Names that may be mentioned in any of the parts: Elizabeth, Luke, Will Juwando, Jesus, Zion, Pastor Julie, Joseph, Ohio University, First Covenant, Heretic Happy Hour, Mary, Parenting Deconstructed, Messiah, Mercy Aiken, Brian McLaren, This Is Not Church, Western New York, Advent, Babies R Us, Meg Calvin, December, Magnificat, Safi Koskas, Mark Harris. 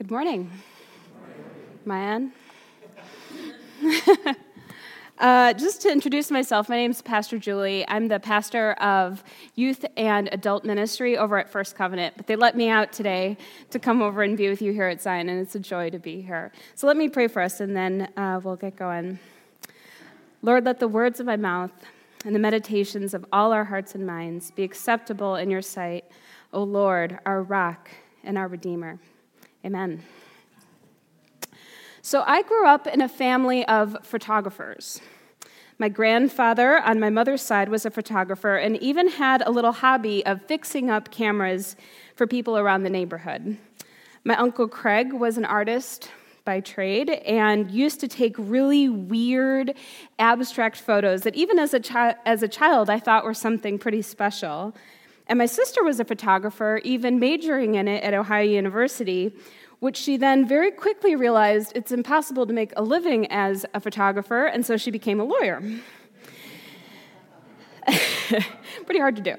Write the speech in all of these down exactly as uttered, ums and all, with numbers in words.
Good morning. Good morning. Am I on? Uh, just to introduce myself, my name is Pastor Julie. I'm the pastor of youth and adult ministry over at First Covenant, but they let me out today to come over and be with you here at Zion, and it's a joy to be here. So let me pray for us, and then uh, we'll get going. Lord, let the words of my mouth and the meditations of all our hearts and minds be acceptable in your sight, O Lord, our rock and our Redeemer. Amen. So I grew up in a family of photographers. My grandfather on my mother's side was a photographer and even had a little hobby of fixing up cameras for people around the neighborhood. My uncle Craig was an artist by trade and used to take really weird, abstract photos that even as a, chi- as a child I thought were something pretty special. And my sister was a photographer, even majoring in it at Ohio University, which she then very quickly realized it's impossible to make a living as a photographer, and so she became a lawyer. Pretty hard to do.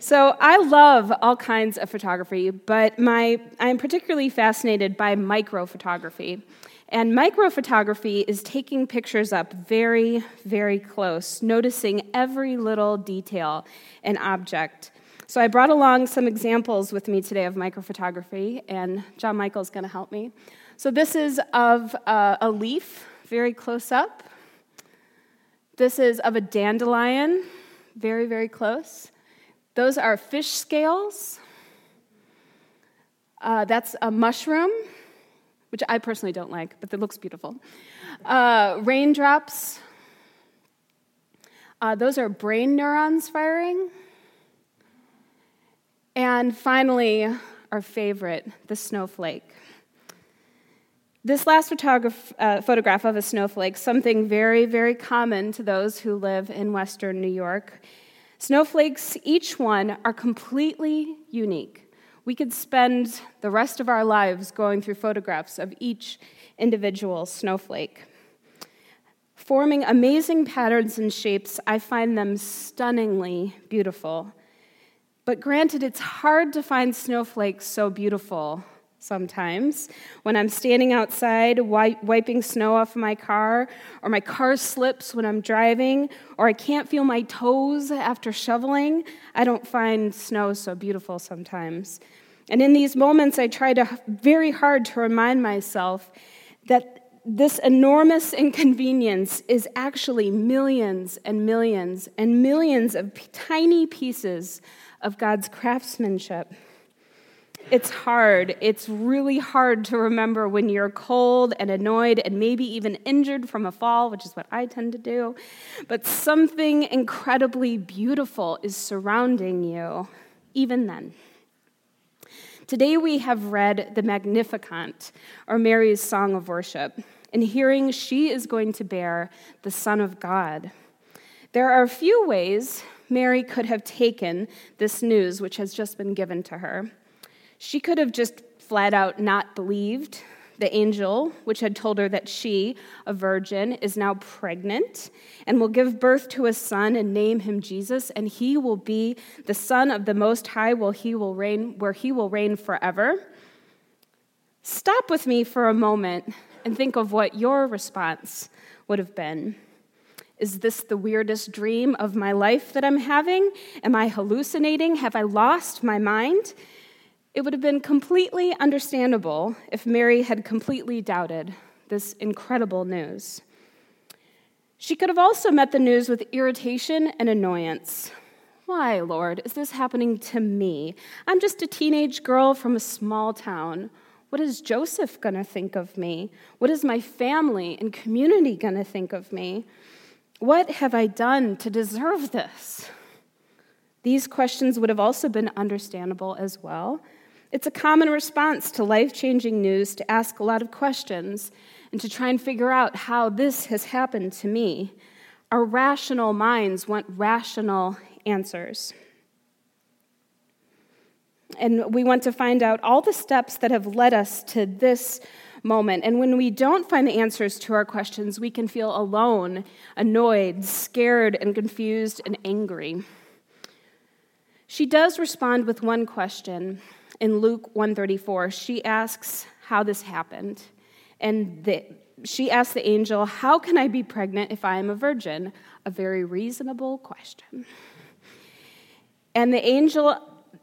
So I love all kinds of photography, but my I'm particularly fascinated by microphotography. And microphotography is taking pictures up very, very close, noticing every little detail and object. So I brought along some examples with me today of microphotography, and John Michael's going to help me. So this is of uh, a leaf, very close up. This is of a dandelion, very, very close. Those are fish scales. Uh, that's a mushroom, which I personally don't like, but it looks beautiful. Uh, raindrops. Uh, those are brain neurons firing. And finally, our favorite, the snowflake. This last photograph, uh, photograph of a snowflake, something very, very common to those who live in Western New York. Snowflakes, each one, are completely unique. We could spend the rest of our lives going through photographs of each individual snowflake. Forming amazing patterns and shapes, I find them stunningly beautiful. But granted, it's hard to find snowflakes so beautiful sometimes. When I'm standing outside wiping snow off my car, or my car slips when I'm driving, or I can't feel my toes after shoveling, I don't find snow so beautiful sometimes. And in these moments, I try to very hard to remind myself that this enormous inconvenience is actually millions and millions and millions of p- tiny pieces of God's craftsmanship. It's hard. It's really hard to remember when you're cold and annoyed and maybe even injured from a fall, which is what I tend to do. But something incredibly beautiful is surrounding you, even then. Today we have read the Magnificat, or Mary's Song of Worship, and hearing she is going to bear the Son of God. There are a few ways Mary could have taken this news which has just been given to her. She could have just flat out not believed the angel, which had told her that she, a virgin, is now pregnant and will give birth to a son and name him Jesus, and he will be the Son of the Most High, where he will reign, where he will reign forever. Stop with me for a moment and think of what your response would have been. Is this the weirdest dream of my life that I'm having? Am I hallucinating? Have I lost my mind? It would have been completely understandable if Mary had completely doubted this incredible news. She could have also met the news with irritation and annoyance. Why, Lord, is this happening to me? I'm just a teenage girl from a small town. What is Joseph going to think of me? What is my family and community going to think of me? What have I done to deserve this? These questions would have also been understandable as well. It's a common response to life-changing news to ask a lot of questions and to try and figure out how this has happened to me. Our rational minds want rational answers. And we want to find out all the steps that have led us to this moment. And when we don't find the answers to our questions, we can feel alone, annoyed, scared, and confused, and angry. She does respond with one question in Luke one thirty-four. She asks, how this happened. And the, she asked the angel, how can I be pregnant if I am a virgin? A very reasonable question. And the angel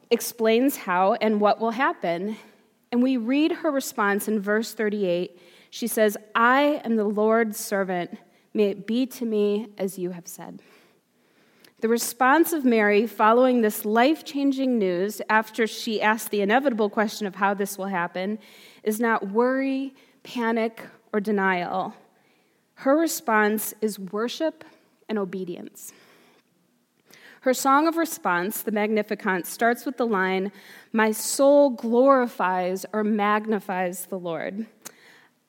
explains how and what will happen. And we read her response in verse thirty-eight. She says, I am the Lord's servant. May it be to me as you have said. The response of Mary following this life-changing news after she asked the inevitable question of how this will happen is not worry, panic, or denial. Her response is worship and obedience. Her song of response, the Magnificat, starts with the line, my soul glorifies or magnifies the Lord.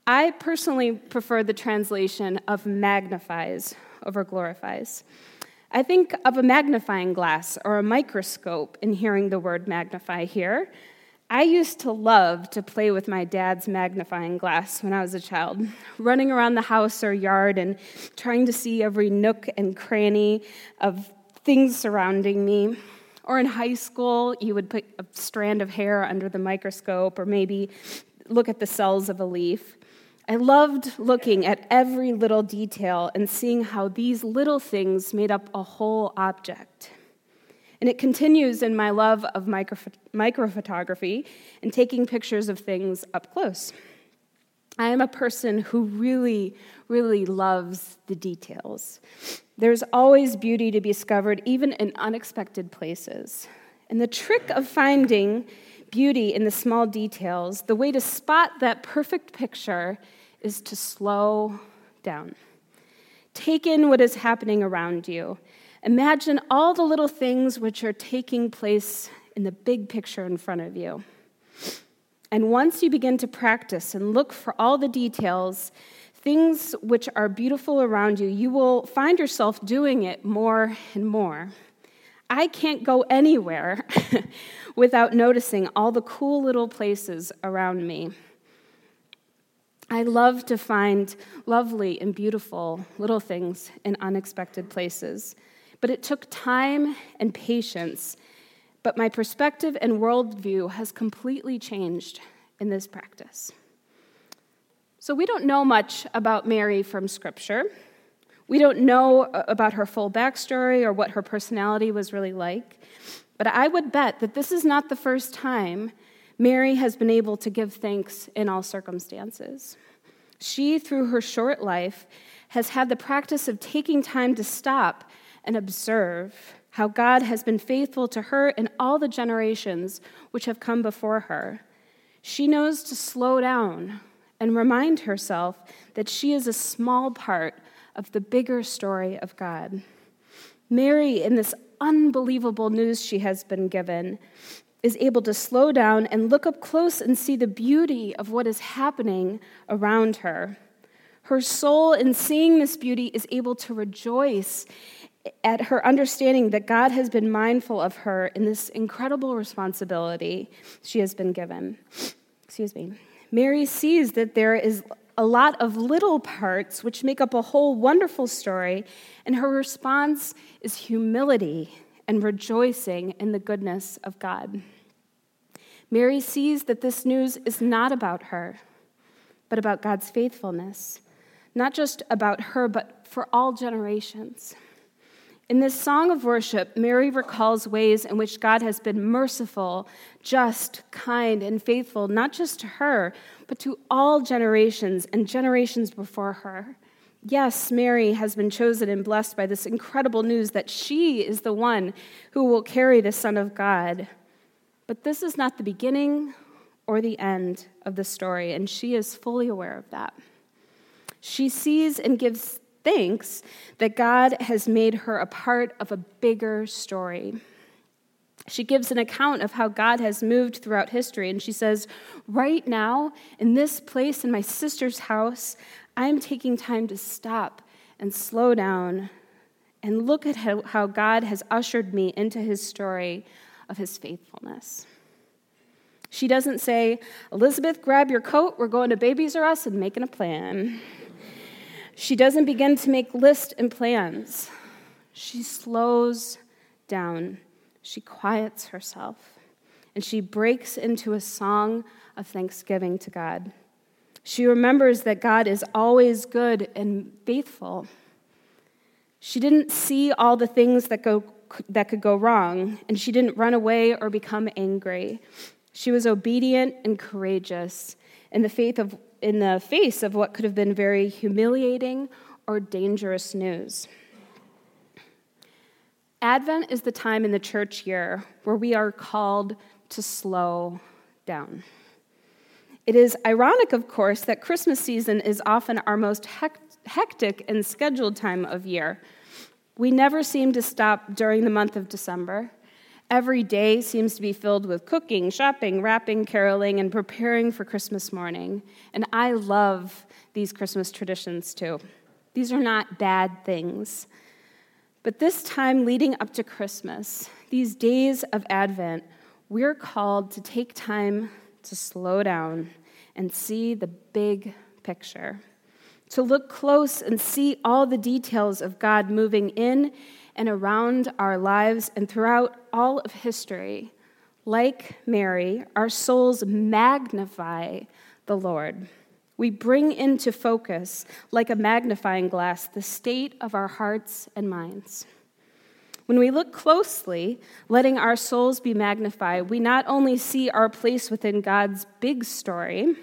I personally prefer the translation of magnifies over glorifies. I think of a magnifying glass or a microscope in hearing the word magnify here. I used to love to play with my dad's magnifying glass when I was a child, running around the house or yard and trying to see every nook and cranny of things surrounding me. Or in high school, you would put a strand of hair under the microscope or maybe look at the cells of a leaf. I loved looking at every little detail and seeing how these little things made up a whole object. And it continues in my love of micro microphotography and taking pictures of things up close. I am a person who really, really loves the details. There's always beauty to be discovered, even in unexpected places. And the trick of finding beauty in the small details, the way to spot that perfect picture is to slow down. Take in what is happening around you. Imagine all the little things which are taking place in the big picture in front of you. And once you begin to practice and look for all the details, things which are beautiful around you, you will find yourself doing it more and more. I can't go anywhere without noticing all the cool little places around me. I love to find lovely and beautiful little things in unexpected places. But it took time and patience. But my perspective and worldview has completely changed in this practice. So we don't know much about Mary from Scripture. We don't know about her full backstory or what her personality was really like, but I would bet that this is not the first time Mary has been able to give thanks in all circumstances. She, through her short life, has had the practice of taking time to stop and observe how God has been faithful to her and all the generations which have come before her. She knows to slow down and remind herself that she is a small part of the bigger story of God. Mary, in this unbelievable news she has been given, is able to slow down and look up close and see the beauty of what is happening around her. Her soul, in seeing this beauty, is able to rejoice at her understanding that God has been mindful of her in this incredible responsibility she has been given. Excuse me. Mary sees that there is a lot of little parts which make up a whole wonderful story, and her response is humility and rejoicing in the goodness of God. Mary sees that this news is not about her, but about God's faithfulness, not just about her, but for all generations. In this song of worship, Mary recalls ways in which God has been merciful, just, kind, and faithful, not just to her, but to all generations and generations before her. Yes, Mary has been chosen and blessed by this incredible news that she is the one who will carry the Son of God. But this is not the beginning or the end of the story, and she is fully aware of that. She sees and gives thanks that God has made her a part of a bigger story. She gives an account of how God has moved throughout history, and she says, right now, in this place, in my sister's house, I'm taking time to stop and slow down and look at how God has ushered me into his story of his faithfulness. She doesn't say, Elizabeth, grab your coat, we're going to Babies R Us and making a plan. She doesn't begin to make lists and plans. She slows down. She quiets herself. And she breaks into a song of thanksgiving to God. She remembers that God is always good and faithful. She didn't see all the things that go that could go wrong, and she didn't run away or become angry. She was obedient and courageous in the faith of in the face of what could have been very humiliating or dangerous news. Advent is the time in the church year where we are called to slow down. It is ironic, of course, that Christmas season is often our most hectic and scheduled time of year. We never seem to stop during the month of December. Every day seems to be filled with cooking, shopping, wrapping, caroling, and preparing for Christmas morning. And I love these Christmas traditions, too. These are not bad things. But this time leading up to Christmas, these days of Advent, we're called to take time to slow down and see the big picture, to look close and see all the details of God moving in and around our lives and throughout all of history. Like Mary, our souls magnify the Lord. We bring into focus, like a magnifying glass, the state of our hearts and minds. When we look closely, letting our souls be magnified, we not only see our place within God's big story,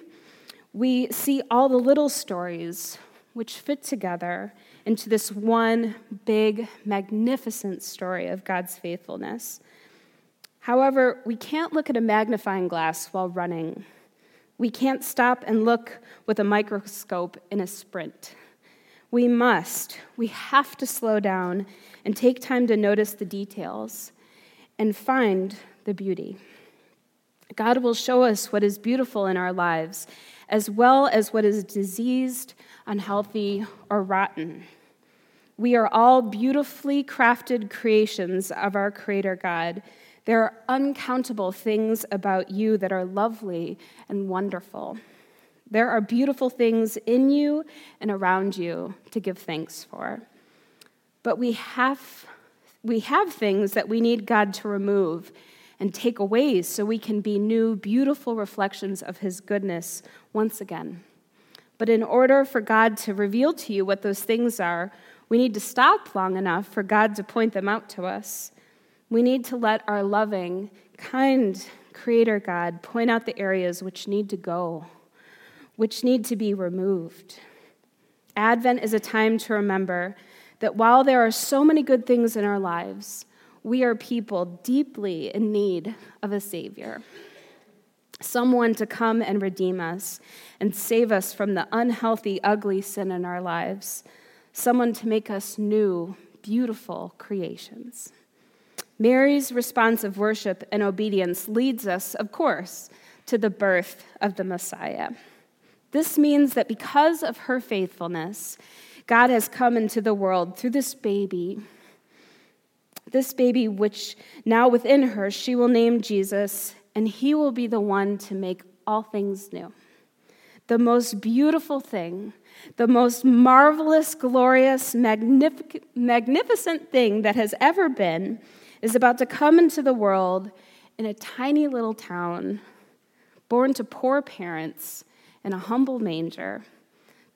we see all the little stories which fit together into this one big, magnificent story of God's faithfulness. However, we can't look at a magnifying glass while running. We can't stop and look with a microscope in a sprint. We must, we have to slow down and take time to notice the details and find the beauty. God will show us what is beautiful in our lives, as well as what is diseased, unhealthy, or rotten. We are all beautifully crafted creations of our Creator God. There are uncountable things about you that are lovely and wonderful. There are beautiful things in you and around you to give thanks for. But we have we have things that we need God to remove and take away so we can be new, beautiful reflections of his goodness once again. But in order for God to reveal to you what those things are, we need to stop long enough for God to point them out to us. We need to let our loving, kind Creator God point out the areas which need to go, which need to be removed. Advent is a time to remember that while there are so many good things in our lives, we are people deeply in need of a Savior, someone to come and redeem us and save us from the unhealthy, ugly sin in our lives, someone to make us new, beautiful creations. Mary's response of worship and obedience leads us, of course, to the birth of the Messiah. This means that because of her faithfulness, God has come into the world through this baby, this baby which now within her she will name Jesus, and he will be the one to make all things new. The most beautiful thing, the most marvelous, glorious, magnific- magnificent thing that has ever been is about to come into the world in a tiny little town, born to poor parents, in a humble manger,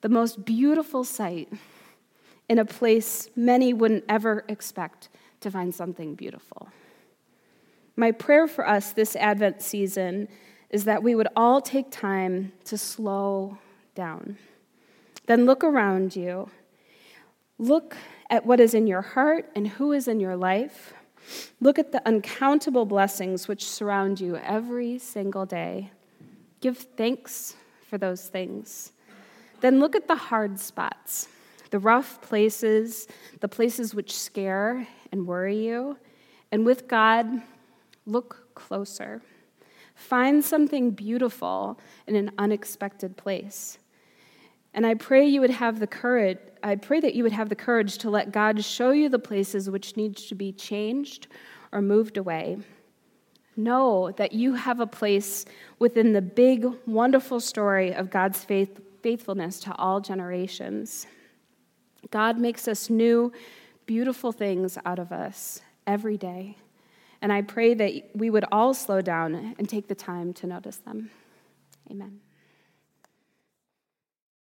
the most beautiful sight in a place many wouldn't ever expect to find something beautiful. My prayer for us this Advent season is that we would all take time to slow down. Then look around you. Look at what is in your heart and who is in your life. Look at the uncountable blessings which surround you every single day. Give thanks for those things. Then look at the hard spots, the rough places, the places which scare and worry you. And with God, look closer. Find something beautiful in an unexpected place. And I pray you would have the courage, I pray that you would have the courage to let God show you the places which need to be changed or moved away. Know that you have a place within the big, wonderful story of God's faith, faithfulness to all generations. God makes us new, beautiful things out of us every day. And I pray that we would all slow down and take the time to notice them. Amen.